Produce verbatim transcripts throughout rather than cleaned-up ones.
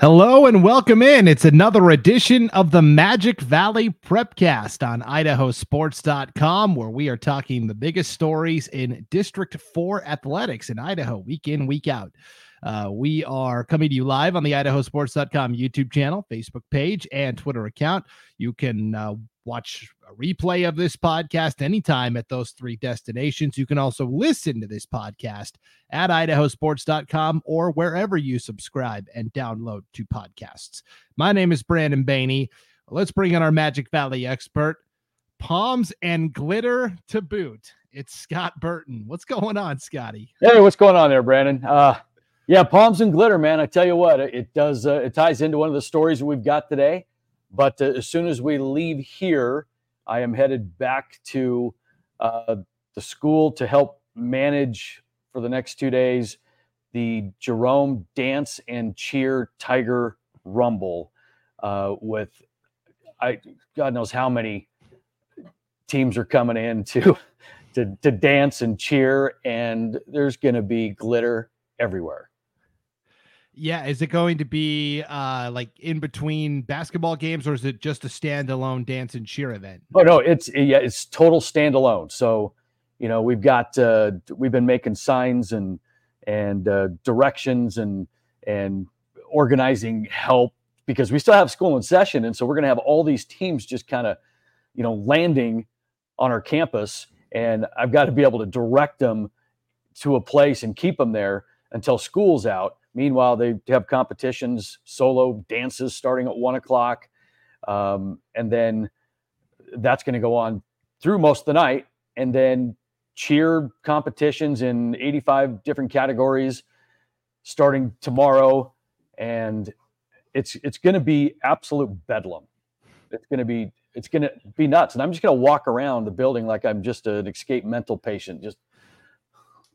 Hello and welcome in. It's another edition of the Magic Valley PrepCast on Idaho Sports dot com, where we are talking the biggest stories in District four athletics in Idaho, week in, week out. Uh, we are coming to you live on the Idaho Sports dot com YouTube channel, Facebook page, and Twitter account. You can uh, watch a replay of this podcast anytime at those three destinations. You can also listen to this podcast at Idaho Sports dot com or wherever you subscribe and download to podcasts. My name is Brandon Baney. Let's bring in our Magic Valley expert, palms and glitter to boot. It's Scott Burton. What's going on, Scotty? Hey, what's going on there, Brandon? Uh, yeah, palms and glitter, man. I tell you what, it does. Uh, it ties into one of the stories we've got today. But uh, as soon as we leave here, I am headed back to uh, the school to help manage for the next two days the Jerome Dance and Cheer Tiger Rumble uh, with I God knows how many teams are coming in to to, to dance and cheer, and there's going to be glitter everywhere. Yeah, is it going to be uh, like in between basketball games, or is it just a standalone dance and cheer event? Oh no, it's yeah, it's total standalone. So, you know, we've got uh, we've been making signs and and uh, directions and and organizing help because we still have school in session, and so we're going to have all these teams just kind of, you know, landing on our campus, and I've got to be able to direct them to a place and keep them there until school's out. Meanwhile, they have competitions, solo dances starting at one o'clock. Um, and then that's going to go on through most of the night. And then cheer competitions in eighty-five different categories starting tomorrow. And it's it's going to be absolute bedlam. It's going to be it's going to be nuts. And I'm just going to walk around the building like I'm just an escaped mental patient, just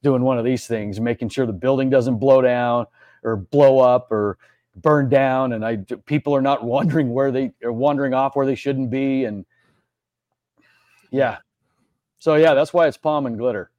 doing one of these things, making sure the building doesn't blow down or blow up or burn down, and I people are not wondering where they are wandering off where they shouldn't be, and yeah, so yeah, that's why it's palm and glitter.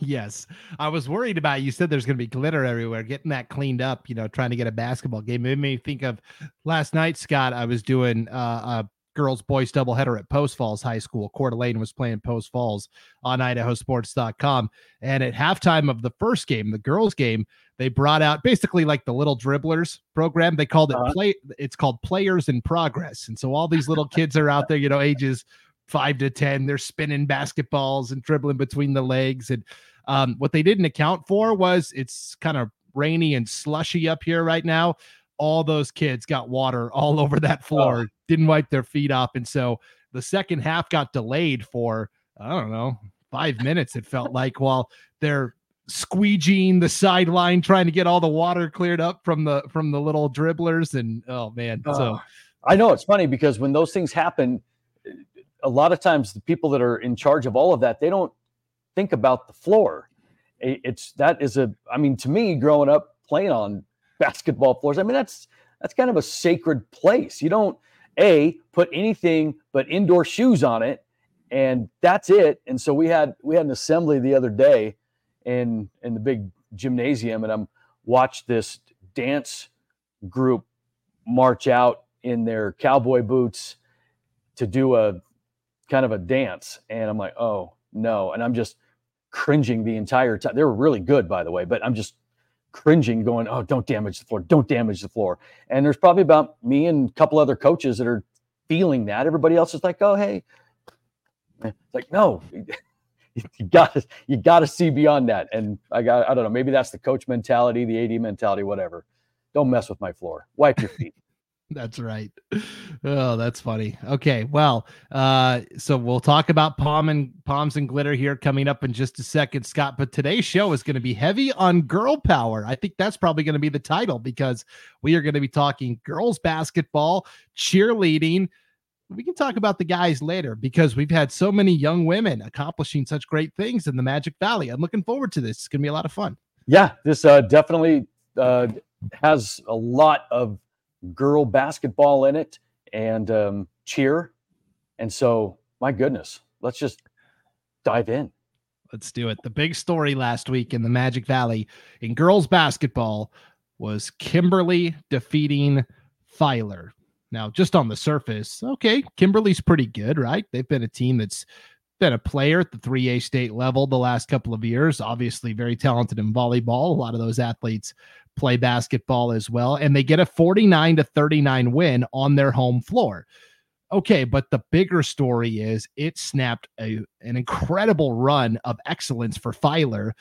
Yes, I was worried about it. You said there's going to be glitter everywhere. Getting that cleaned up, you know, trying to get a basketball game. It made me think of last night, Scott. I was doing uh, a girls boys doubleheader at Post Falls High School. Coeur d'Alene was playing Post Falls on Idaho Sports dot com. And at halftime of the first game, the girls game, they brought out basically like the little dribblers program. They called it uh-huh. play. It's called Players in Progress. And so all these little kids are out there, you know, ages five to ten, they're spinning basketballs and dribbling between the legs. And um, what they didn't account for was it's kind of rainy and slushy up here right now. All those kids got water all over that floor, oh. didn't wipe their feet off. And so the second half got delayed for, I don't know, five minutes. It felt like while they're squeegeeing the sideline, trying to get all the water cleared up from the, from the little dribblers. And oh man. Uh, so I know it's funny because when those things happen, a lot of times the people that are in charge of all of that, they don't think about the floor. It's that is a, I mean, to me growing up playing on basketball floors, I mean, that's that's kind of a sacred place. You don't a put anything but indoor shoes on it, and that's it. And so we had we had an assembly the other day in in the big gymnasium, and I'm watched this dance group march out in their cowboy boots to do a kind of a dance, and I'm like, oh no, and I'm just cringing the entire time. They were really good, by the way, but I'm just cringing going, oh, don't damage the floor. Don't damage the floor. And there's probably about me and a couple other coaches that are feeling that. Everybody else is like, oh, hey, it's like, no, you got to, you got to see beyond that. And I got, I don't know, maybe that's the coach mentality, the A D mentality, whatever. Don't mess with my floor. Wipe your feet. That's right. Oh, that's funny. Okay. Well, uh, so we'll talk about palm and palms and glitter here coming up in just a second, Scott, but today's show is going to be heavy on girl power. I think that's probably going to be the title because we are going to be talking girls basketball, cheerleading. We can talk about the guys later because we've had so many young women accomplishing such great things in the Magic Valley. I'm looking forward to this. It's going to be a lot of fun. Yeah, this uh, definitely uh, has a lot of girl basketball in it and um, cheer. And so, my goodness, let's just dive in. Let's do it. The big story last week in the Magic Valley in girls basketball was Kimberly defeating Filer. Now, just on the surface, okay, Kimberly's pretty good, right? They've been a team that's been a player at the three A state level the last couple of years. Obviously, very talented in volleyball. A lot of those athletes play basketball as well. And they get a forty-nine to thirty-nine win on their home floor. Okay, but the bigger story is it snapped a, an incredible run of excellence for Filer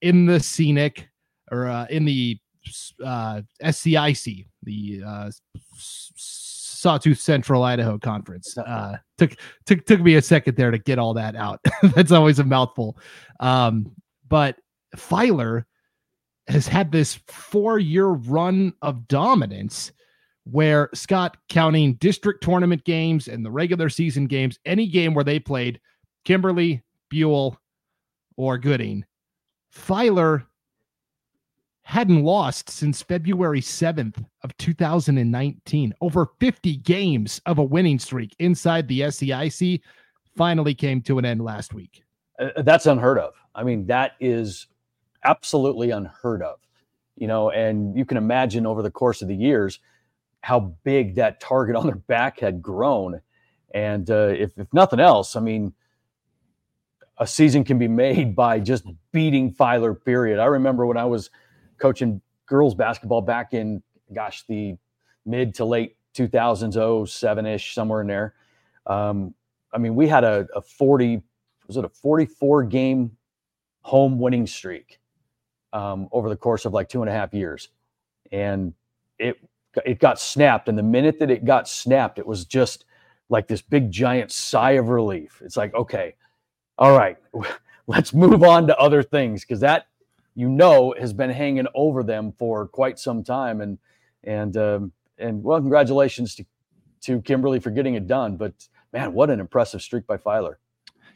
in the scenic or uh, in the uh, S C I C, the uh, Sawtooth Central Idaho Conference. Uh, took took took me a second there to get all that out. That's always a mouthful. Um, but Filer has had this four-year run of dominance where, Scott, counting district tournament games and the regular season games, any game where they played Kimberly, Buhl, or Gooding, Filer hadn't lost since February seventh of two thousand nineteen. Over fifty games of a winning streak inside the S C I C finally came to an end last week. Uh, that's unheard of. I mean, that is absolutely unheard of, you know, and you can imagine over the course of the years how big that target on their back had grown. And uh, if, if nothing else, I mean, a season can be made by just beating Filer, period. I remember when I was coaching girls basketball back in, gosh, the mid to late two thousands, oh seven-ish, somewhere in there. Um, I mean, we had a, a forty, was it a forty-four game home winning streak um, over the course of like two and a half years. And it, it got snapped. And the minute that it got snapped, it was just like this big giant sigh of relief. It's like, okay, all right, let's move on to other things. Because that, you know, has been hanging over them for quite some time. And, and, um, and well, congratulations to, to Kimberly for getting it done, but man, what an impressive streak by Filer.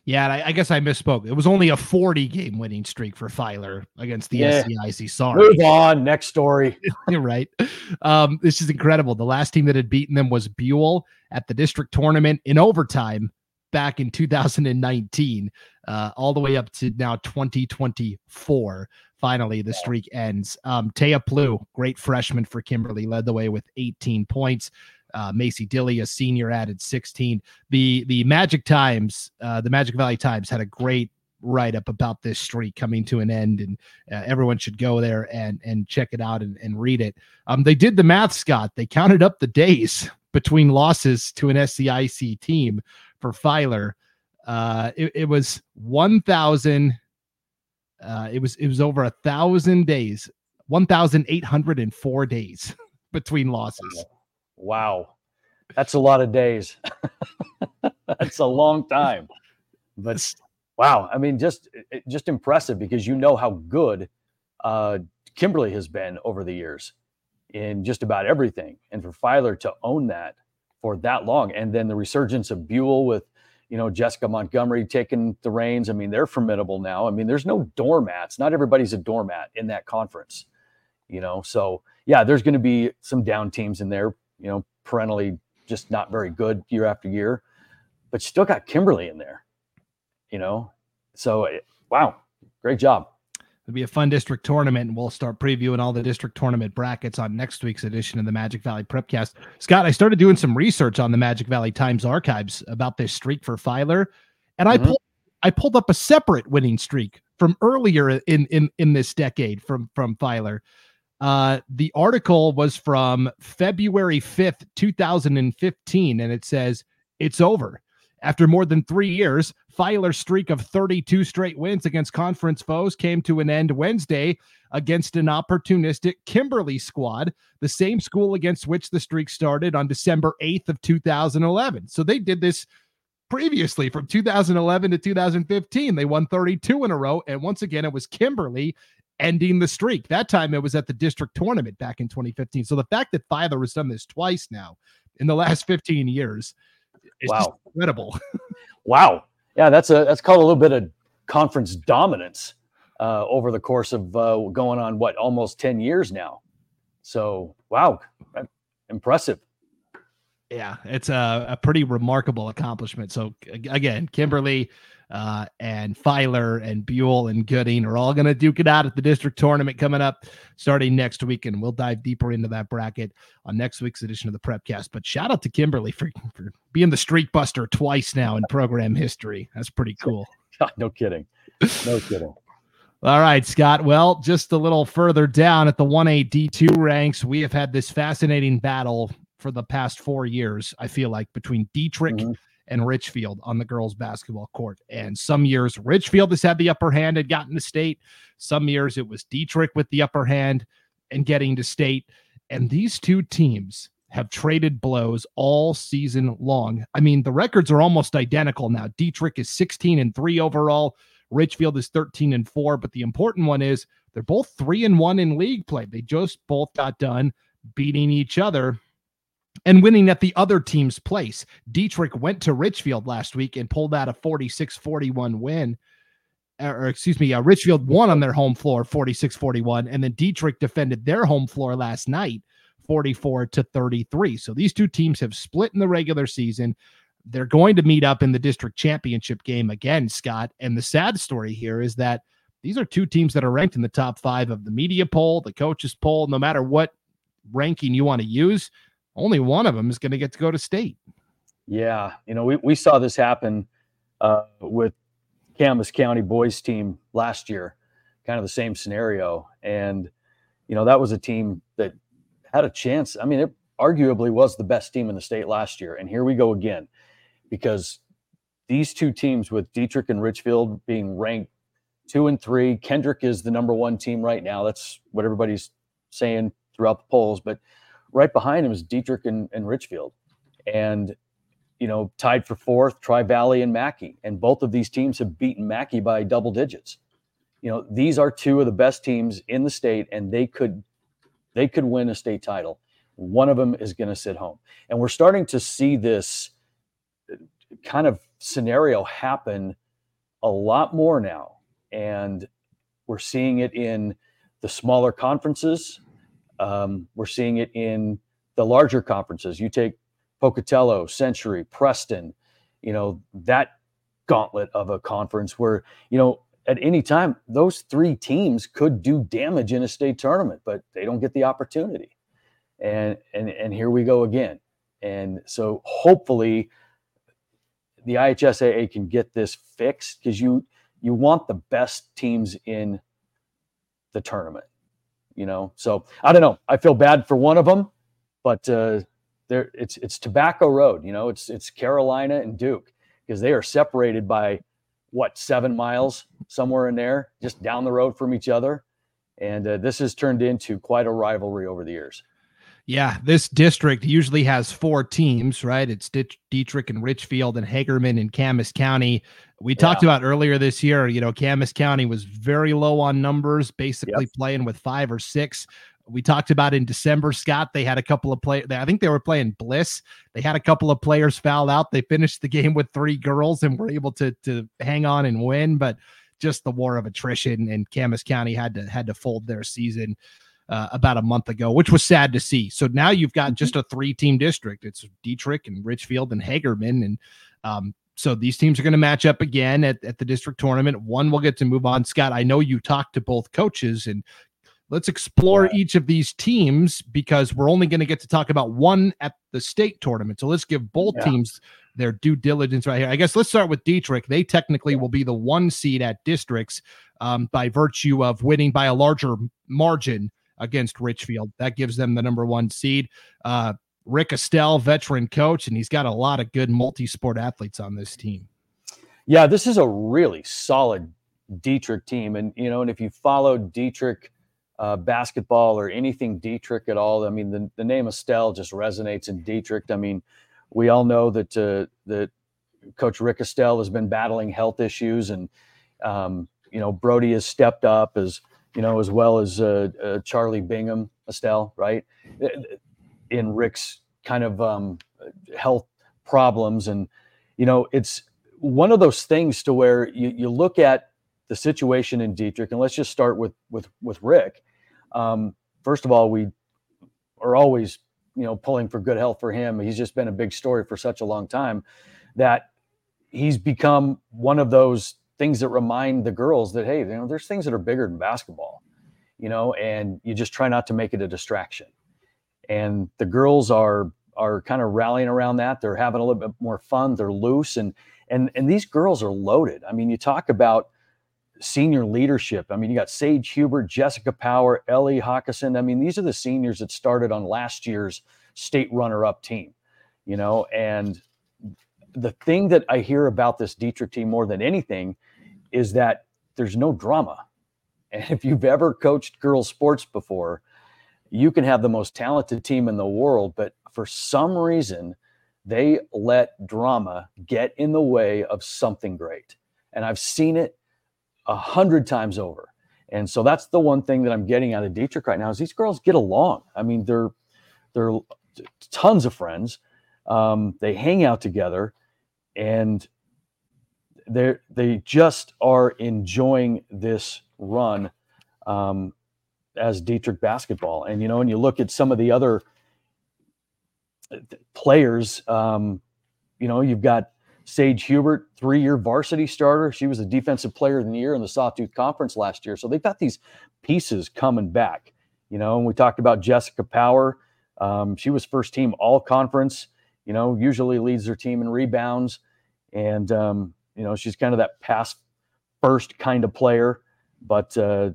Yeah, and I, I guess I misspoke. It was only a forty game winning streak for Filer against the yeah. S C I C. Sorry. Move on. Next story. You're right. Um, this is incredible. The last team that had beaten them was Buhl at the district tournament in overtime back in two thousand nineteen, uh, all the way up to now twenty twenty-four. Finally, the streak ends. Um, Taya Plew, great freshman for Kimberly, led the way with eighteen points. Uh, Macy Dilly, a senior, added sixteen. The the Magic Times, uh, the Magic Valley Times had a great write-up about this streak coming to an end, and uh, everyone should go there and and check it out and, and read it. Um, they did the math, Scott. They counted up the days between losses to an S C I C team for Filer. Uh, it, it was one thousand. Uh, it was it was over a thousand days, one thousand eight hundred four days between losses. Wow. That's a lot of days. That's a long time, but wow. I mean, just, just impressive, because you know how good uh, Kimberly has been over the years in just about everything. And for Filer to own that for that long. And then the resurgence of Buhl with, you know, Jessica Montgomery taking the reins. I mean, they're formidable now. I mean, there's no doormats. Not everybody's a doormat in that conference, you know? So yeah, there's going to be some down teams in there, you know, perennially just not very good year after year, but still got Kimberly in there, you know? So, it, wow, great job. It'll be a fun district tournament, and we'll start previewing all the district tournament brackets on next week's edition of the Magic Valley PrepCast. Scott, I started doing some research on the Magic Valley Times archives about this streak for Filer, and mm-hmm. I pulled, I pulled up a separate winning streak from earlier in in, in this decade from, from Filer. Uh, the article was from February fifth, two thousand fifteen, and it says, "It's over. After more than three years, Filer's streak of thirty-two straight wins against conference foes came to an end Wednesday against an opportunistic Kimberly squad, the same school against which the streak started on December eighth of two thousand eleven. So they did this previously from two thousand eleven to two thousand fifteen. They won thirty-two in a row, and once again, it was Kimberly ending the streak. That time it was at the district tournament back in twenty fifteen. So the fact that Filer has done this twice now in the last fifteen years is wow. just incredible. Wow. Yeah, that's a that's called a little bit of conference dominance uh, over the course of uh, going on, what, almost ten years now. So, wow, impressive. Yeah, it's a, a pretty remarkable accomplishment. So, again, Kimberly, uh, and Filer and Buhl and Gooding are all going to duke it out at the district tournament coming up starting next week. And we'll dive deeper into that bracket on next week's edition of the PrepCast. But shout out to Kimberly for, for being the streak buster twice now in program history. That's pretty cool. No kidding. No kidding. All right, Scott. Well, just a little further down at the one A D two ranks, we have had this fascinating battle for the past four years, I feel like, between Dietrich mm-hmm. and Richfield on the girls' basketball court. And some years Richfield has had the upper hand and gotten to state. Some years it was Dietrich with the upper hand and getting to state. And these two teams have traded blows all season long. I mean, the records are almost identical now. Dietrich is sixteen and three overall. Richfield is thirteen and four, but the important one is they're both three and one in league play. They just both got done beating each other and winning at the other team's place. Dietrich went to Richfield last week and pulled out a forty-six forty-one win, or excuse me, uh, Richfield won on their home floor forty-six forty-one, and then Dietrich defended their home floor last night forty-four to thirty-three. So these two teams have split in the regular season. They're going to meet up in the district championship game again, Scott. And the sad story here is that these are two teams that are ranked in the top five of the media poll, the coaches poll. No matter what ranking you want to use, only one of them is going to get to go to state. Yeah. You know, we, we saw this happen uh, with Camas County boys team last year, kind of the same scenario. And, you know, that was a team that had a chance. I mean, it arguably was the best team in the state last year. And here we go again, because these two teams with Dietrich and Richfield being ranked two and three, Kendrick is the number one team right now. That's what everybody's saying throughout the polls, but right behind him is Dietrich and, and Richfield, and, you know, tied for fourth, Tri-Valley and Mackey. And both of these teams have beaten Mackey by double digits. You know, these are two of the best teams in the state, and they could, they could win a state title. One of them is going to sit home. And we're starting to see this kind of scenario happen a lot more now. And we're seeing it in the smaller conferences. Um, we're seeing it in the larger conferences. You take Pocatello, Century, Preston, you know, that gauntlet of a conference where, you know, at any time, those three teams could do damage in a state tournament, but they don't get the opportunity. And, and and here we go again. And so hopefully the I H S A A can get this fixed, because you you want the best teams in the tournament, you know. So I don't know. I feel bad for one of them, but uh, there it's it's Tobacco Road, you know. It's it's Carolina and Duke, because they are separated by what, seven miles somewhere in there, just down the road from each other. And uh, this has turned into quite a rivalry over the years. Yeah, this district usually has four teams, right? It's Dietrich and Richfield and Hagerman and Camas County. We yeah. talked about earlier this year, you know, Camas County was very low on numbers, basically yep. playing with five or six. We talked about in December, Scott, they had a couple of players. I think they were playing Bliss. They had a couple of players fouled out. They finished the game with three girls and were able to, to hang on and win, but just the war of attrition, and Camas County had to, had to fold their season Uh, about a month ago, which was sad to see. So now you've got just a three-team district. It's Dietrich and Richfield and Hagerman. And um, so these teams are going to match up again at, at the district tournament. One will get to move on. Scott, I know you talked to both coaches, and let's explore each of these teams, because we're only going to get to talk about one at the state tournament. So let's give both yeah. teams their due diligence right here. I guess let's start with Dietrich. They technically will be the one seed at districts um, by virtue of winning by a larger margin against Richfield. That gives them the number one seed. Uh, Rick Estelle, veteran coach, and he's got a lot of good multi-sport athletes on this team. Yeah, this is a really solid Dietrich team. And, you know, and if you followed Dietrich uh, basketball or anything Dietrich at all, I mean, the, the name Estelle just resonates in Dietrich. I mean, we all know that, uh, that Coach Rick Estelle has been battling health issues, and, um, you know, Brody has stepped up as, you know, as well as uh, uh, Charlie Bingham, Estelle, right? In Rick's kind of um, health problems. And, you know, it's one of those things to where you, you look at the situation in Dietrich, and let's just start with, with, with Rick. Um, first of all, we are always, you know, pulling for good health for him. He's just been a big story for such a long time that he's become one of those things that remind the girls that, hey, you know, there's things that are bigger than basketball, you know, and you just try not to make it a distraction. And the girls are are kind of rallying around that. They're having a little bit more fun. They're loose. And and and these girls are loaded. I mean, you talk about senior leadership. I mean, you got Sage Huber, Jessica Power, Ellie Hawkinson. I mean, these are the seniors that started on last year's state runner-up team, you know. And the thing that I hear about this Dietrich team more than anything is that there's no drama. And if you've ever coached girls sports before, you can have the most talented team in the world, but for some reason, they let drama get in the way of something great. And I've seen it a hundred times over. And so that's the one thing that I'm getting out of Dietrich right now is these girls get along. I mean, they're, they're tons of friends. Um, they hang out together and they they just are enjoying this run um, as Dietrich basketball. And, you know, and you look at some of the other players, um, you know, you've got Sage Hubert, three-year varsity starter. She was the defensive player of the year in the Sawtooth Conference last year. So they've got these pieces coming back, you know, and we talked about Jessica Power. Um, she was first team all conference, you know, usually leads their team in rebounds. And, um, you know, she's kind of that pass first kind of player, but uh,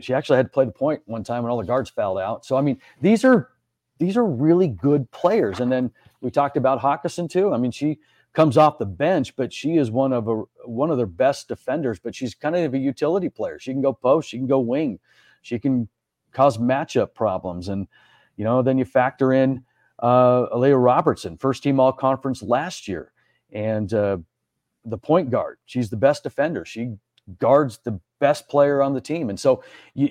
she actually had to play the point one time when all the guards fouled out. So, I mean, these are, these are really good players. And then we talked about Hawkinson too. I mean, she comes off the bench, but she is one of a, one of their best defenders, but she's kind of a utility player. She can go post, she can go wing, she can cause matchup problems. And, you know, then you factor in uh, Aliyah Robertson, first team all conference last year. And uh, the point guard, she's the best defender. She guards the best player on the team. And so you,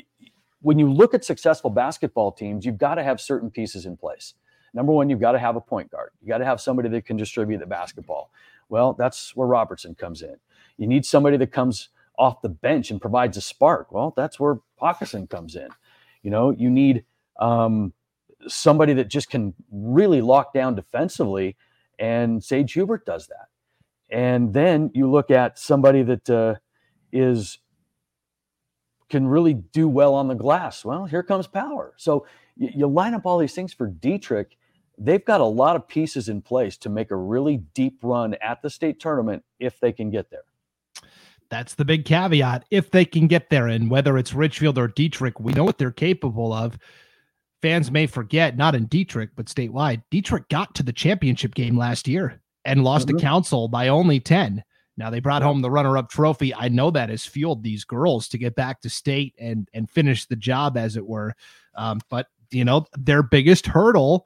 when you look at successful basketball teams, you've got to have certain pieces in place. Number one, you've got to have a point guard. You got to have somebody that can distribute the basketball. Well, that's where Robertson comes in. You need somebody that comes off the bench and provides a spark. Well, that's where Hawkinson comes in. You know, you need um, somebody that just can really lock down defensively, and Sage Hubert does that. And then you look at somebody that uh, is can really do well on the glass. Well, here comes Power. So you, you line up all these things for Dietrich. They've got a lot of pieces in place to make a really deep run at the state tournament if they can get there. That's the big caveat, if they can get there. And whether it's Richfield or Dietrich, we know what they're capable of. Fans may forget, not in Dietrich, but statewide, Dietrich got to the championship game last year and lost mm-hmm. to Council by only ten. Now, they brought home the runner-up trophy. I know that has fueled these girls to get back to state and and finish the job, as it were. Um, but, you know, their biggest hurdle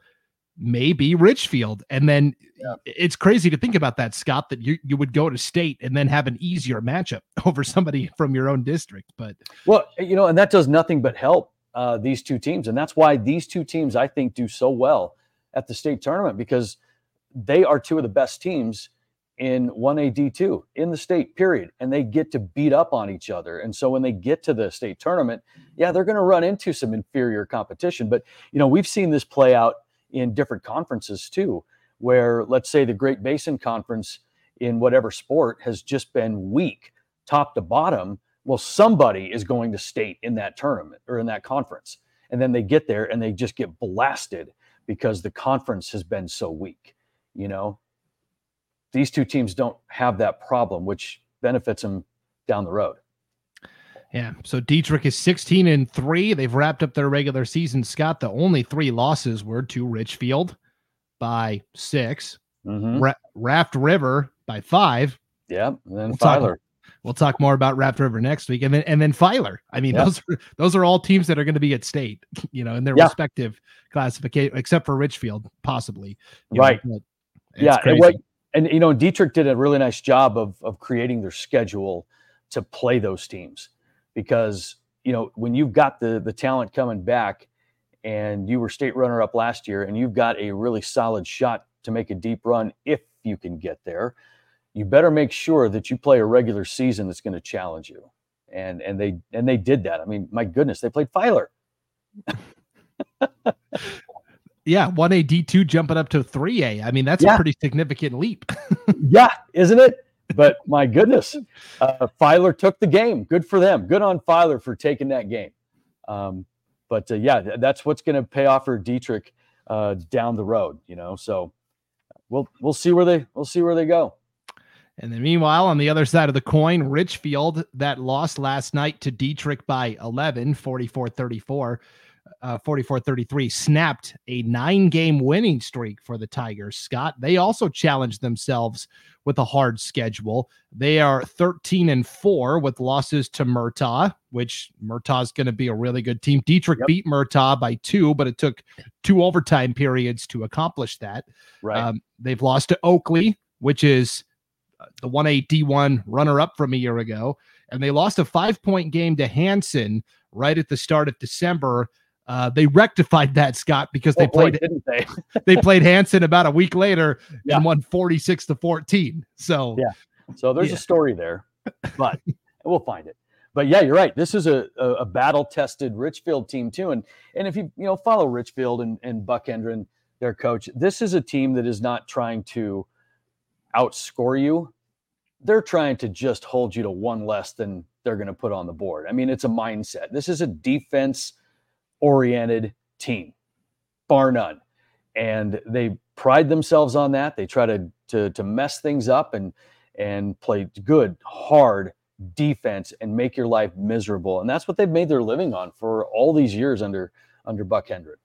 may be Richfield. And then yeah. it's crazy to think about that, Scott, that you, you would go to state and then have an easier matchup over somebody from your own district. But well, you know, and that does nothing but help uh, these two teams. And that's why these two teams, I think, do so well at the state tournament, because they are two of the best teams in one A D two in the state, period. And they get to beat up on each other. And so when they get to the state tournament, yeah, they're going to run into some inferior competition. But, you know, we've seen this play out in different conferences too, where let's say the Great Basin Conference in whatever sport has just been weak top to bottom. Well, somebody is going to state in that tournament or in that conference. And then they get there and they just get blasted because the conference has been so weak, you know. These two teams don't have that problem, which benefits them down the road. Yeah. So Dietrich is sixteen and three. They've wrapped up their regular season. Scott, the only three losses were to Richfield by six, mm-hmm. Ra- Raft River by five. Yeah. And then we'll Filer. Talk, we'll talk more about Raft River next week. And then, and then Filer. I mean, yeah. those, are, those are all teams that are going to be at state, you know, in their yeah. respective classification, except for Richfield, possibly. Right. Know, yeah. And, you know, Dietrich did a really nice job of of creating their schedule to play those teams because, you know, when you've got the the talent coming back and you were state runner-up last year and you've got a really solid shot to make a deep run if you can get there, you better make sure that you play a regular season that's going to challenge you. And and they and they did that. I mean, my goodness, they played Filer. Yeah, one A D two jumping up to three A. I mean, that's yeah. a pretty significant leap. yeah, isn't it? But my goodness, uh, Filer took the game. Good for them. Good on Filer for taking that game. Um, but uh, yeah, that's what's going to pay off for Dietrich uh, down the road, you know. So we'll we'll see where they we'll see where they go. And then meanwhile, on the other side of the coin, Richfield, that lost last night to Dietrich by eleven, forty-four thirty-four, uh, forty-four thirty-three, snapped a nine-game winning streak for the Tigers, Scott. They also challenged themselves with a hard schedule. They are thirteen and four with losses to Murtaugh, which Murtaugh is going to be a really good team. Dietrich yep. beat Murtaugh by two, but it took two overtime periods to accomplish that. Right. Um, they've lost to Oakley, which is the one A D one runner-up from a year ago, and they lost a five-point game to Hansen right at the start of December. Uh, they rectified that, Scott, because they oh, played boy, didn't they? they played Hansen about a week later yeah. and won forty-six to fourteen. So yeah, so there's yeah. a story there, but we'll find it. But yeah, you're right. This is a, a, a battle-tested Richfield team too, and and if you you know follow Richfield and and Buck Hendren, their coach, this is a team that is not trying to outscore you. They're trying to just hold you to one less than they're going to put on the board. I mean, it's a mindset. This is a defense oriented team, bar none. And they pride themselves on that. They try to, to, to mess things up and, and play good, hard defense and make your life miserable. And that's what they've made their living on for all these years under, under Buck Hendren.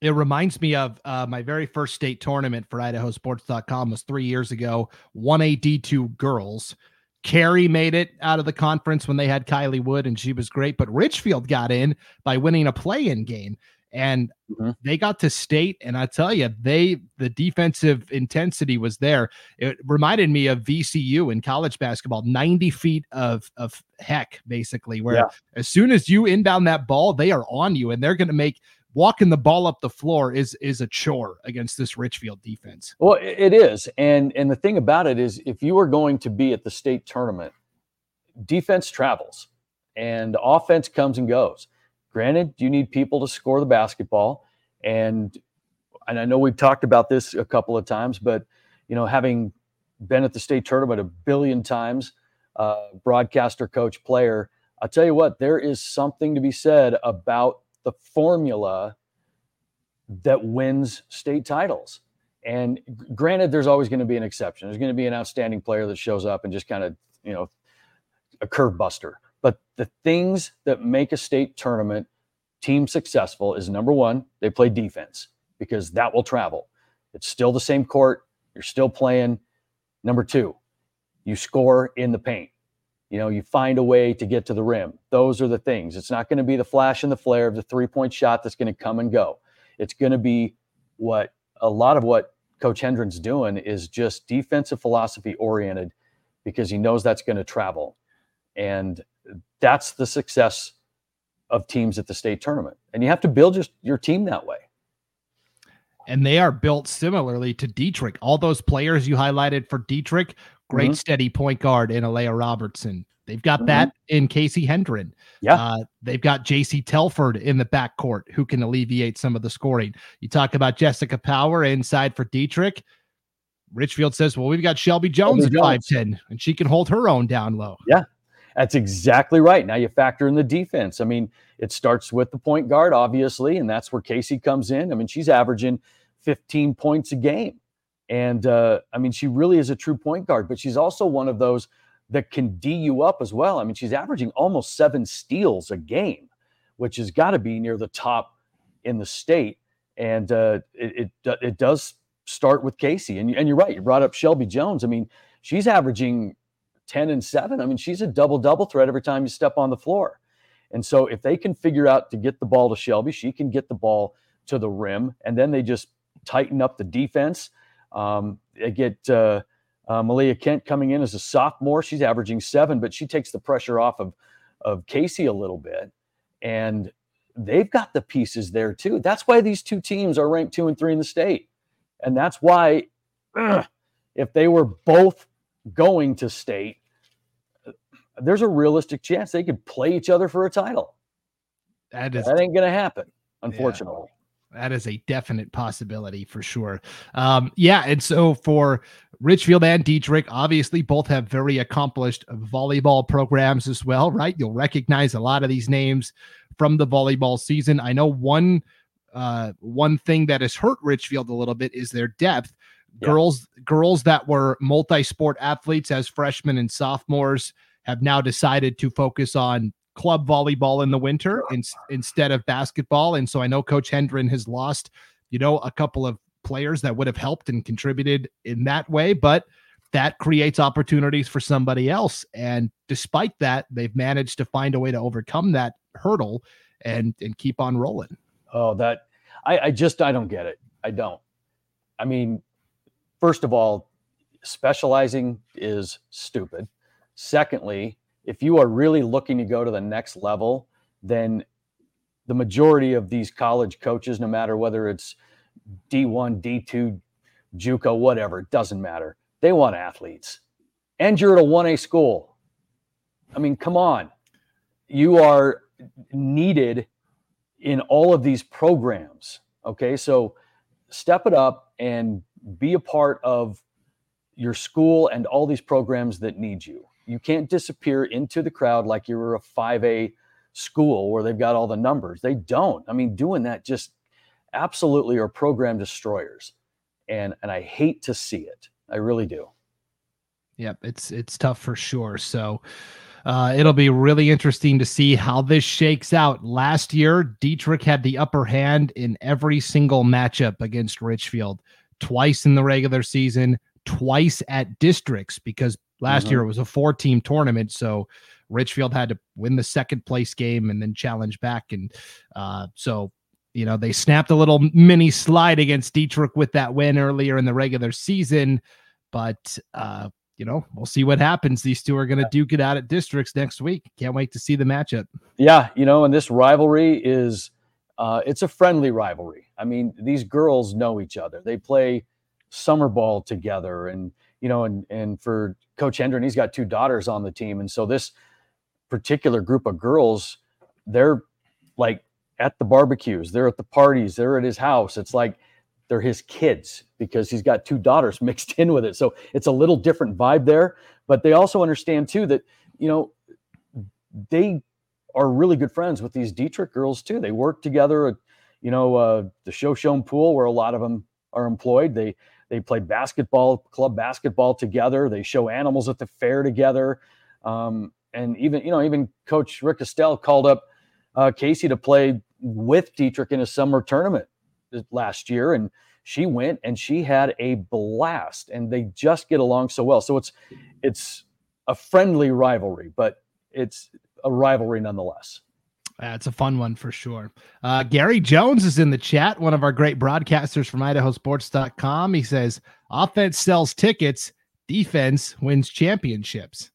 It reminds me of uh, my very first state tournament for Idaho Sports dot com was three years ago, one A D two girls. Carrie made it out of the conference when they had Kylie Wood, and she was great. But Richfield got in by winning a play-in game, and mm-hmm. they got to state, and I tell you, they the defensive intensity was there. It reminded me of V C U in college basketball, ninety feet of, of heck, basically, where yeah. as soon as you inbound that ball, they are on you, and they're going to make – walking the ball up the floor is is a chore against this Richfield defense. Well, it is. And and the thing about it is, if you are going to be at the state tournament, defense travels and offense comes and goes. Granted, you need people to score the basketball. And and I know we've talked about this a couple of times, but, you know, having been at the state tournament a billion times, uh, broadcaster, coach, player, I'll tell you what, there is something to be said about the formula that wins state titles. And granted, there's always going to be an exception. There's going to be an outstanding player that shows up and just kind of, you know, a curve buster. But the things that make a state tournament team successful is, number one, they play defense, because that will travel. It's still the same court. You're still playing. Number two, you score in the paint. You know, you find a way to get to the rim. Those are the things. It's not going to be the flash and the flare of the three-point shot that's going to come and go. It's going to be what a lot of what Coach Hendren's doing is just defensive philosophy oriented, because he knows that's going to travel. And that's the success of teams at the state tournament. And you have to build just your team that way. And they are built similarly to Dietrich. All those players you highlighted for Dietrich, great mm-hmm. steady point guard in Aliyah Robertson. They've got mm-hmm. that in Casey Hendren. Yeah. Uh, they've got J C Telford in the backcourt who can alleviate some of the scoring. You talk about Jessica Power inside for Dietrich. Richfield says, well, we've got Shelby Jones Shelby at five ten, and she can hold her own down low. Yeah, that's exactly right. Now you factor in the defense. I mean, it starts with the point guard, obviously, and that's where Casey comes in. I mean, she's averaging fifteen points a game. And, uh, I mean, she really is a true point guard, but she's also one of those that can D you up as well. I mean, she's averaging almost seven steals a game, which has got to be near the top in the state. And uh, it, it it does start with Casey. And, and you're right. You brought up Shelby Jones. I mean, she's averaging ten and seven. I mean, she's a double-double threat every time you step on the floor. And so if they can figure out to get the ball to Shelby, she can get the ball to the rim, and then they just tighten up the defense. Um, they get uh, uh, Malia Kent coming in as a sophomore. She's averaging seven, but she takes the pressure off of, of Casey a little bit. And they've got the pieces there too. That's why these two teams are ranked two and three in the state. And that's why ugh, if they were both going to state, there's a realistic chance they could play each other for a title. That, is, that ain't going to happen, unfortunately. Yeah. That is a definite possibility for sure. Um, yeah, and so for Richfield and Dietrich, obviously both have very accomplished volleyball programs as well, right? You'll recognize a lot of these names from the volleyball season. I know one uh, one thing that has hurt Richfield a little bit is their depth. Yeah. Girls, girls that were multi-sport athletes as freshmen and sophomores have now decided to focus on club volleyball in the winter in, instead of basketball. And so I know Coach Hendren has lost, you know, a couple of players that would have helped and contributed in that way, but that creates opportunities for somebody else. And despite that, they've managed to find a way to overcome that hurdle and, and keep on rolling. Oh, that I, I just, I don't get it. I don't, I mean, first of all, specializing is stupid. Secondly, if you are really looking to go to the next level, then the majority of these college coaches, no matter whether it's D one, D two, JUCO, whatever, it doesn't matter. They want athletes. And you're at a one A school. I mean, come on. You are needed in all of these programs, okay? So step it up and be a part of your school and all these programs that need you. You can't disappear into the crowd like you were a five A school where they've got all the numbers. They don't. I mean, doing that just absolutely are program destroyers. And and I hate to see it. I really do. Yep, it's it's tough for sure. So uh, it'll be really interesting to see how this shakes out. Last year, Dietrich had the upper hand in every single matchup against Richfield, twice in the regular season, twice at districts, because last mm-hmm. year it was a four-team tournament, so Richfield had to win the second-place game and then challenge back. And uh, so, you know, they snapped a little mini slide against Dietrich with that win earlier in the regular season. But, uh, you know, we'll see what happens. These two are going to duke it out at districts next week. Can't wait to see the matchup. Yeah, you know, and this rivalry is uh, – it's a friendly rivalry. I mean, these girls know each other. They play summer ball together and – you know, and, and for Coach Hendren, he's got two daughters on the team. And so this particular group of girls, they're like at the barbecues, they're at the parties, they're at his house. It's like they're his kids because he's got two daughters mixed in with it. So it's a little different vibe there. But they also understand, too, that, you know, they are really good friends with these Dietrich girls, too. They work together at, you know, uh, the Shoshone Pool where a lot of them are employed. They They play basketball, club basketball together. They show animals at the fair together. Um, and even, you know, even Coach Rick Estelle called up uh, Casey to play with Dietrich in a summer tournament last year. And she went and she had a blast and they just get along so well. So it's, it's a friendly rivalry, but it's a rivalry nonetheless. Uh, it's a fun one for sure. Uh, Gary Jones is in the chat, one of our great broadcasters from Idaho Sports dot com. He says, offense sells tickets, defense wins championships.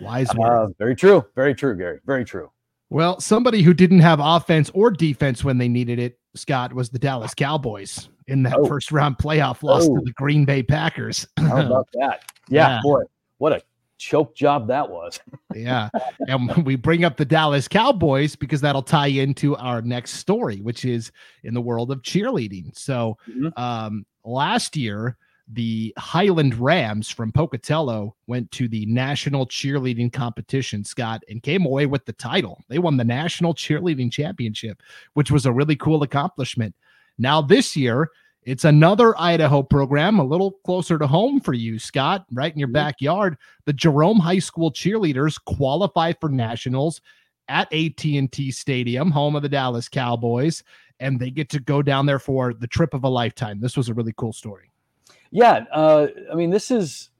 Wise words. Uh, very true. Very true, Gary. Very true. Well, somebody who didn't have offense or defense when they needed it, Scott, was the Dallas Cowboys in that oh. first round playoff loss oh. to the Green Bay Packers. How about that? Yeah, yeah. boy. What a choke job that was. Yeah. And we bring up the Dallas Cowboys because that'll tie into our next story, which is in the world of cheerleading. So mm-hmm. um, last year, the Highland Rams from Pocatello went to the national cheerleading competition, Scott, and came away with the title. They won the national cheerleading championship, which was a really cool accomplishment. Now this year, it's another Idaho program, a little closer to home for you, Scott, right in your backyard. The Jerome High School cheerleaders qualify for nationals at A T and T Stadium, home of the Dallas Cowboys, and they get to go down there for the trip of a lifetime. This was a really cool story. Yeah, uh, I mean, this is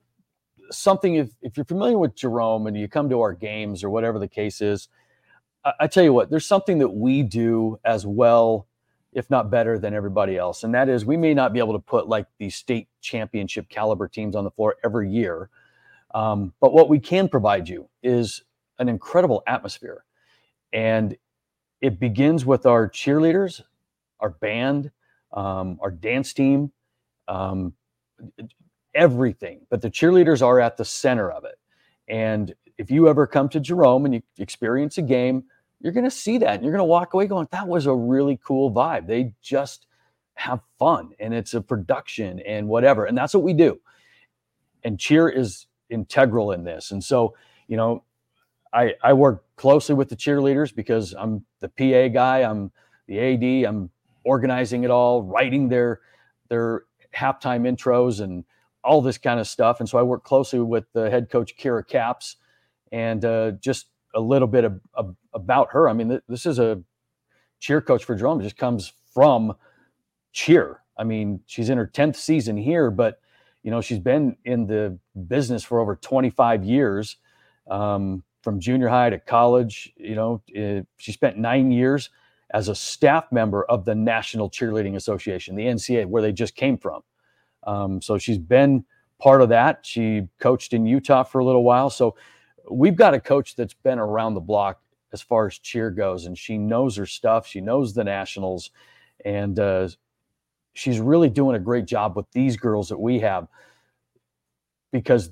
something, if, if you're familiar with Jerome and you come to our games or whatever the case is, I, I tell you what, there's something that we do as well, if not better than everybody else. And that is, we may not be able to put like the state championship caliber teams on the floor every year. Um, but what we can provide you is an incredible atmosphere. And it begins with our cheerleaders, our band, um, our dance team, um, everything. But the cheerleaders are at the center of it. And if you ever come to Jerome and you experience a game, you're going to see that. And you're going to walk away going, that was a really cool vibe. They just have fun and it's a production and whatever. And that's what we do. And cheer is integral in this. And so, you know, I, I work closely with the cheerleaders because I'm the P A guy, I'm the A D, I'm organizing it all, writing their, their halftime intros and all this kind of stuff. And so I work closely with the head coach, Kira Capps, and uh, just a little bit of, of, about her. I mean, th- this is a cheer coach for Jerome, just comes from cheer. I mean, she's in her tenth season here, but, you know, she's been in the business for over twenty-five years, um, from junior high to college. You know, it, she spent nine years as a staff member of the National Cheerleading Association, the N C A A, where they just came from. Um, so she's been part of that. She coached in Utah for a little while. So we've got a coach that's been around the block as far as cheer goes, and she knows her stuff. She knows the nationals, and uh, she's really doing a great job with these girls that we have, because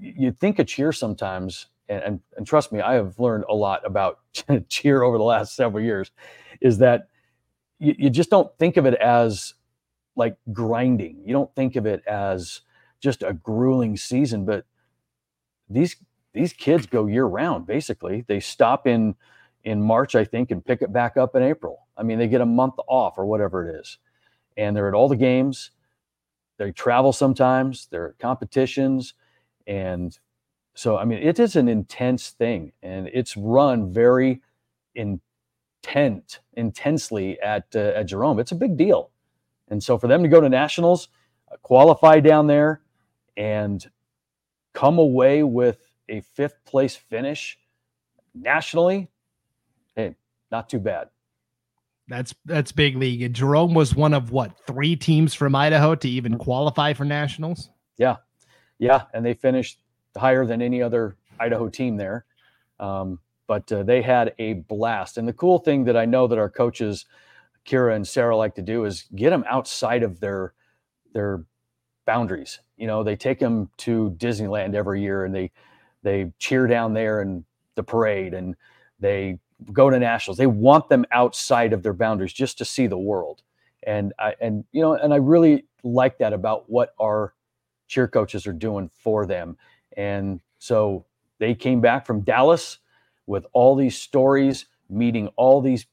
you think of cheer sometimes, and, and, and trust me, I have learned a lot about cheer over the last several years, is that you, you just don't think of it as like grinding. You don't think of it as just a grueling season, but these these kids go year round. Basically, they stop in in March, I think, and pick it back up in April. I mean, they get a month off or whatever it is, and they're at all the games. They travel sometimes. They're at competitions, and so I mean, it is an intense thing, and it's run very intent, intensely at uh, at Jerome. It's a big deal, and so for them to go to nationals, qualify down there, and come away with a fifth place finish nationally, hey, not too bad. That's that's big league. And Jerome was one of what, three teams from Idaho to even qualify for nationals? Yeah. Yeah. And they finished higher than any other Idaho team there. Um, but uh, they had a blast. And the cool thing that I know that our coaches, Kira and Sarah, like to do is get them outside of their, their boundaries. You know, they take them to Disneyland every year, and they, They cheer down there in the parade, and they go to nationals. They want them outside of their boundaries just to see the world. And I, and, you know, and I really like that about what our cheer coaches are doing for them. And so they came back from Dallas with all these stories, meeting all these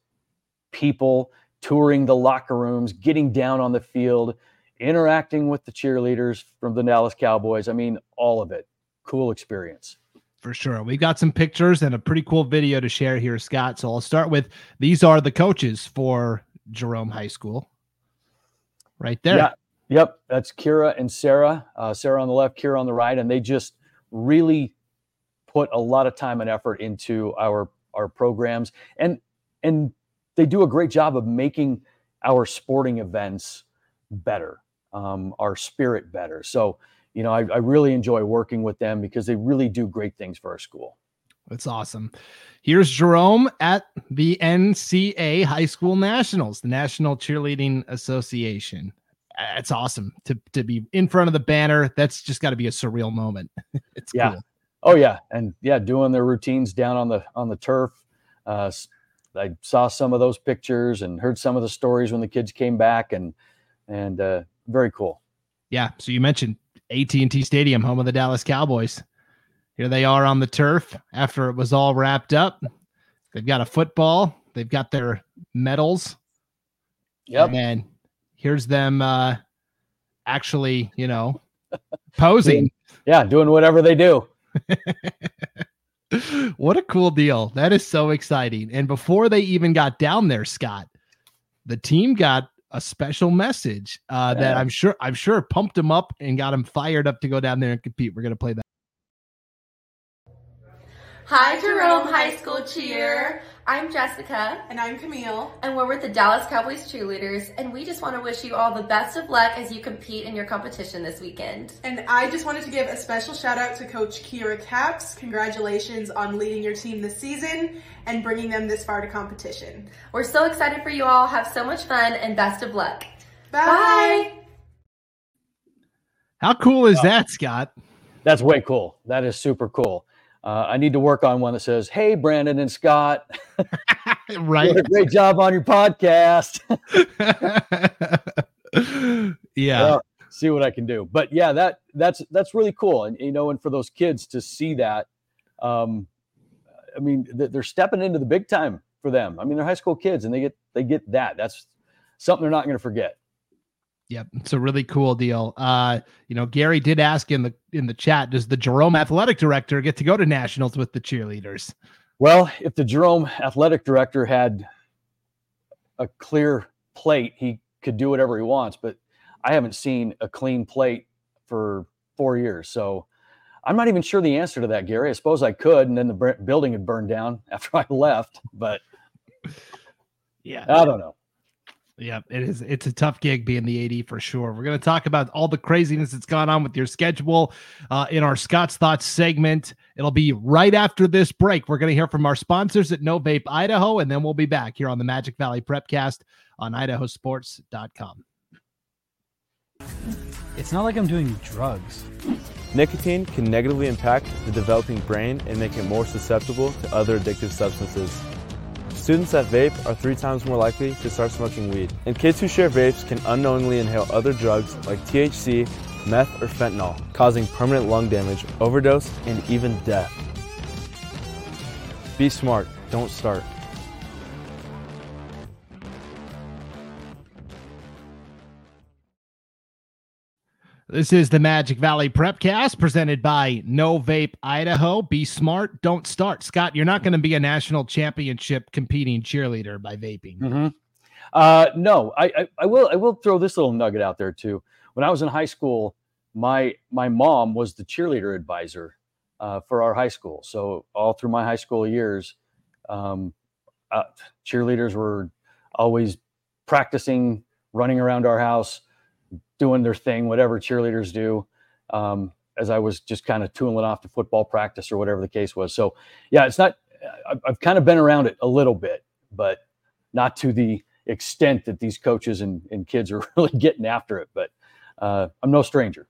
people, touring the locker rooms, getting down on the field, interacting with the cheerleaders from the Dallas Cowboys. I mean, all of it. Cool experience. For sure. We've got some pictures and a pretty cool video to share here, Scott. So I'll start with, these are the coaches for Jerome High School right there. Yeah. Yep. That's Kira and Sarah, uh, Sarah on the left, Kira on the right. And they just really put a lot of time and effort into our, our programs. And, and they do a great job of making our sporting events better, um, our spirit better. So, you know, I, I really enjoy working with them because they really do great things for our school. That's awesome. Here's Jerome at the N C A A High School Nationals, the National Cheerleading Association. That's awesome to, to be in front of the banner. That's just got to be a surreal moment. It's yeah. Cool. Oh yeah. And yeah, doing their routines down on the, on the turf. Uh, I saw some of those pictures and heard some of the stories when the kids came back, and, and uh, very cool. Yeah. So you mentioned A T and T Stadium, home of the Dallas Cowboys. Here they are on the turf after it was all wrapped up. They've got a football. They've got their medals. Yep. And here's them uh, actually, you know, posing. Yeah, doing whatever they do. What a cool deal. That is so exciting. And before they even got down there, Scott, the team got a special message uh, yeah. that I'm sure, I'm sure pumped them up and got them fired up to go down there and compete. We're going to play that. Hi, Jerome High School Cheer. I'm Jessica. And I'm Camille. And we're with the Dallas Cowboys cheerleaders. And we just want to wish you all the best of luck as you compete in your competition this weekend. And I just wanted to give a special shout out to Coach Kira Capps. Congratulations on leading your team this season and bringing them this far to competition. We're so excited for you all. Have so much fun and best of luck. Bye. Bye. How cool is that, Scott? That's way cool. That is super cool. Uh, I need to work on one that says, "Hey, Brandon and Scott, right? Did a great job on your podcast." Yeah, well, see what I can do. But yeah, that that's that's really cool, and you know, and for those kids to see that, um, I mean, they're stepping into the big time for them. I mean, they're high school kids, and they get they get that. That's something they're not going to forget. Yep. It's a really cool deal. Uh, you know, Gary did ask in the, in the chat, does the Jerome athletic director get to go to nationals with the cheerleaders? Well, if the Jerome athletic director had a clear plate, he could do whatever he wants, but I haven't seen a clean plate for four years. So I'm not even sure the answer to that, Gary. I suppose I could. And then the building had burned down after I left, but yeah, I don't know. Yeah, it is. It's a tough gig being the A D for sure. We're going to talk about all the craziness that's gone on with your schedule uh, in our Scott's Thoughts segment. It'll be right after this break. We're going to hear from our sponsors at No Vape Idaho, and then we'll be back here on the Magic Valley PrepCast on Idaho Sports dot com. It's not like I'm doing drugs. Nicotine can negatively impact the developing brain and make it more susceptible to other addictive substances. Students that vape are three times more likely to start smoking weed. And kids who share vapes can unknowingly inhale other drugs like T H C, meth, or fentanyl, causing permanent lung damage, overdose, and even death. Be smart, don't start. This is the Magic Valley PrepCast presented by No Vape Idaho. Be smart, don't start. Scott, you're not going to be a national championship competing cheerleader by vaping. Mm-hmm. Uh, no, I, I, I will. I will throw this little nugget out there too. When I was in high school, my my mom was the cheerleader advisor uh, for our high school. So all through my high school years, um, uh, cheerleaders were always practicing, running around our house, doing their thing, whatever cheerleaders do, um, as I was just kind of tooling off to football practice or whatever the case was. So yeah, it's not, I've, I've kind of been around it a little bit, but not to the extent that these coaches and, and kids are really getting after it, but uh, I'm no stranger.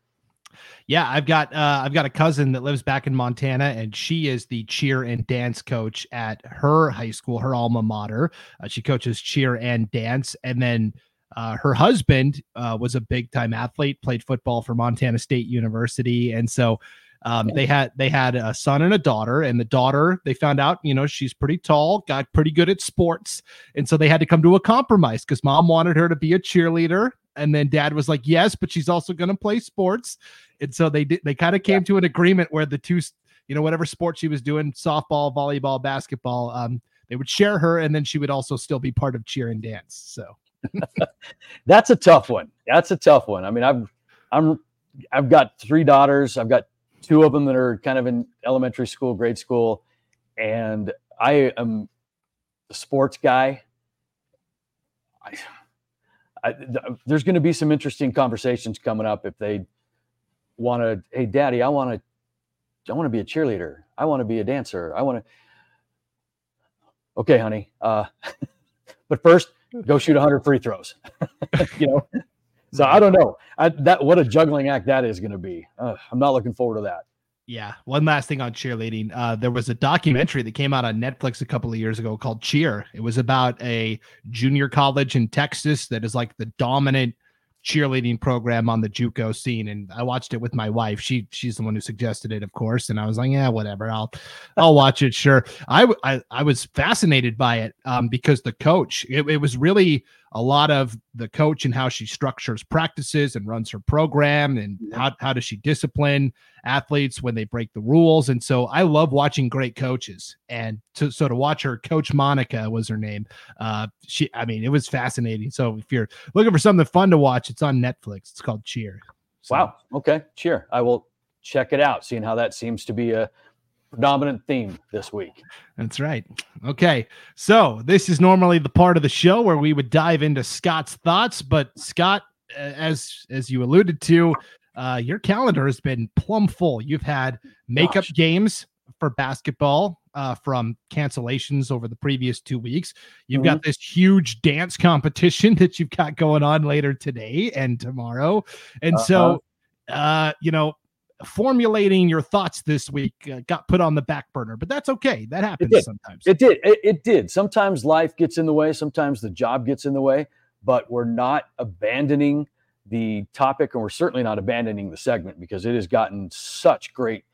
Yeah, I've got uh, I've got a cousin that lives back in Montana, and she is the cheer and dance coach at her high school, her alma mater. Uh, she coaches cheer and dance, and then Uh, her husband uh, was a big time athlete, played football for Montana State University. And so um, they had they had a son and a daughter, and the daughter, they found out, you know, she's pretty tall, got pretty good at sports. And so they had to come to a compromise because mom wanted her to be a cheerleader. And then dad was like, yes, but she's also going to play sports. And so they did. They kind of came yeah. to an agreement where the two, you know, whatever sport she was doing, softball, volleyball, basketball, um, they would share her. And then she would also still be part of cheer and dance. So. That's a tough one. That's a tough one. I mean, I've, I'm, I've got three daughters. I've got two of them that are kind of in elementary school, grade school, and I am a sports guy. I, I th- there's going to be some interesting conversations coming up if they want to. Hey, Daddy, I want to. I want to be a cheerleader. I want to be a dancer. I want to. Okay, honey. Uh, but first. Go shoot one hundred free throws, you know. So I don't know I, that what a juggling act that is going to be. Uh, I'm not looking forward to that. Yeah. One last thing on cheerleading. Uh, there was a documentary that came out on Netflix a couple of years ago called Cheer. It was about a junior college in Texas that is like the dominant cheerleading program on the JUCO scene. And I watched it with my wife. She, she's the one who suggested it, of course. And I was like, yeah, whatever. I'll, I'll watch it. Sure. I, I, I was fascinated by it um, because the coach, it, it was really a lot of the coach and how she structures practices and runs her program, and how, how does she discipline athletes when they break the rules. And so I love watching great coaches. And to, so to watch her, Coach Monica was her name. Uh, she, I mean, it was fascinating. So if you're looking for something fun to watch, it's on Netflix. It's called Cheer. So. Wow. Okay. Cheer. I will check it out, seeing how that seems to be a predominant theme this week. That's right. Okay. So this is normally the part of the show where we would dive into Scott's thoughts, but Scott, as, as you alluded to, uh, your calendar has been plumb full. You've had makeup Gosh. games for basketball, uh, from cancellations over the previous two weeks. You've mm-hmm. got this huge dance competition that you've got going on later today and tomorrow. And uh-huh. so, uh, you know, formulating your thoughts this week uh, got put on the back burner, but that's okay. That happens it sometimes. It did. It, it did. Sometimes life gets in the way. Sometimes the job gets in the way, but we're not abandoning the topic, and we're certainly not abandoning the segment, because it has gotten such great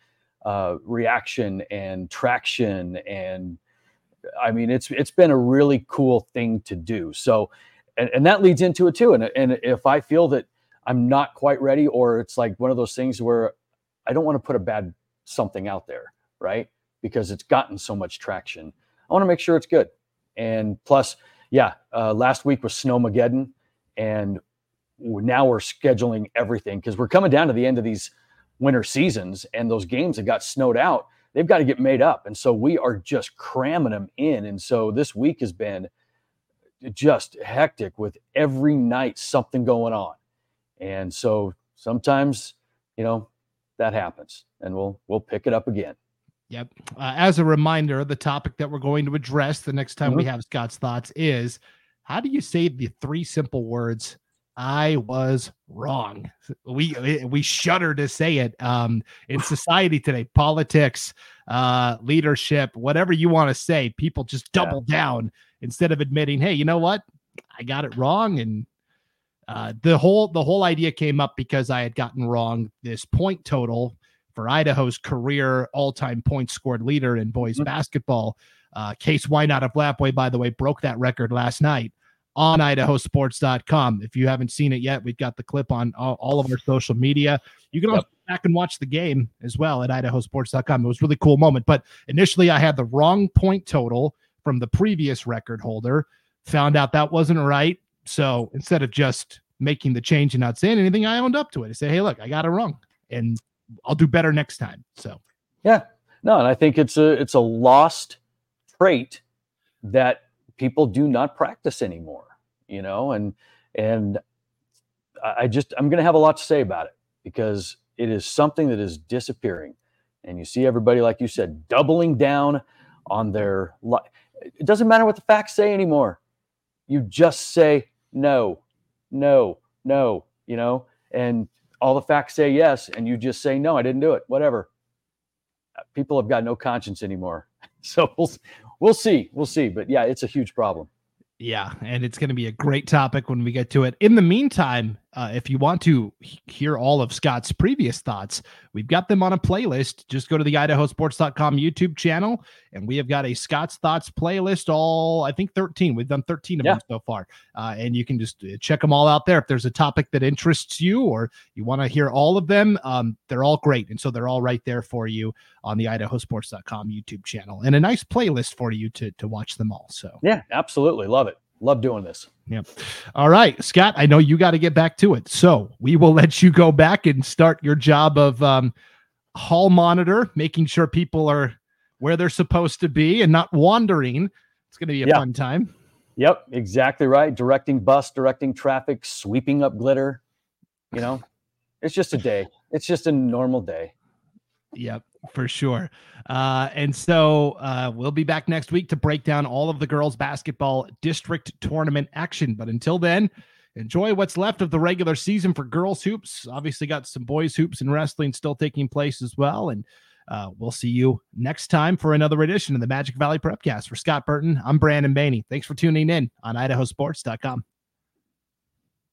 uh, reaction and traction. And I mean, it's, it's been a really cool thing to do. So, and, and that leads into it too. And, and if I feel that I'm not quite ready, or it's like one of those things where I don't want to put a bad something out there, right? Because it's gotten so much traction. I want to make sure it's good. And plus, yeah, uh, last week was Snowmageddon, and now we're scheduling everything, because we're coming down to the end of these winter seasons, and those games that got snowed out, they've got to get made up. And so we are just cramming them in. And so this week has been just hectic, with every night something going on. And so sometimes, you know, that happens, and we'll we'll pick it up again. Yep. Uh, as a reminder, the topic that we're going to address the next time mm-hmm. we have Scott's Thoughts is, how do you say the three simple words, I was wrong? We we shudder to say it um, in society today. Politics, uh, leadership, whatever you want to say, people just double yeah. down instead of admitting, hey, you know what? I got it wrong. And Uh, the whole the whole idea came up because I had gotten wrong this point total for Idaho's career all-time points scored leader in boys mm-hmm. basketball. Uh, Case Wynot of Lapway, by the way, broke that record last night on Idaho Sports dot com. If you haven't seen it yet, we've got the clip on all, all of our social media. You can yep. also go back and watch the game as well at Idaho Sports dot com. It was a really cool moment. But initially, I had the wrong point total from the previous record holder. Found out that wasn't right. So instead of just making the change and not saying anything, I owned up to it. I said, hey, look, I got it wrong, and I'll do better next time. So, yeah, no. And I think it's a, it's a lost trait that people do not practice anymore, you know, and, and I just, I'm going to have a lot to say about it, because it is something that is disappearing, and you see everybody, like you said, doubling down on their life. It doesn't matter what the facts say anymore. You just say no, no, no, you know, and all the facts say yes, and you just say no, I didn't do it, whatever. People have got no conscience anymore. So we'll, we'll see, we'll see. But yeah, it's a huge problem. Yeah, and it's going to be a great topic when we get to it. In the meantime, uh, if you want to hear all of Scott's previous thoughts, we've got them on a playlist. Just go to the Idaho Sports dot com YouTube channel, and we have got a Scott's Thoughts playlist, all, I think, thirteen. We've done thirteen of yeah. them so far, uh, and you can just check them all out there. If there's a topic that interests you, or you want to hear all of them, um, they're all great, and so they're all right there for you on the Idaho Sports dot com YouTube channel, and a nice playlist for you to, to watch them all. So yeah, absolutely. Love it. Love doing this. Yeah. All right, Scott, I know you got to get back to it, so we will let you go back and start your job of um, hall monitor, making sure people are where they're supposed to be and not wandering. It's going to be a yeah. fun time. Yep, exactly right. Directing bus, directing traffic, sweeping up glitter. You know, it's just a day. It's just a normal day. Yep, for sure. Uh, and so uh, we'll be back next week to break down all of the girls basketball district tournament action. But until then, enjoy what's left of the regular season for girls hoops. Obviously got some boys hoops and wrestling still taking place as well. And uh, we'll see you next time for another edition of the Magic Valley PrepCast. For Scott Burton, I'm Brandon Baney. Thanks for tuning in on Idaho Sports dot com.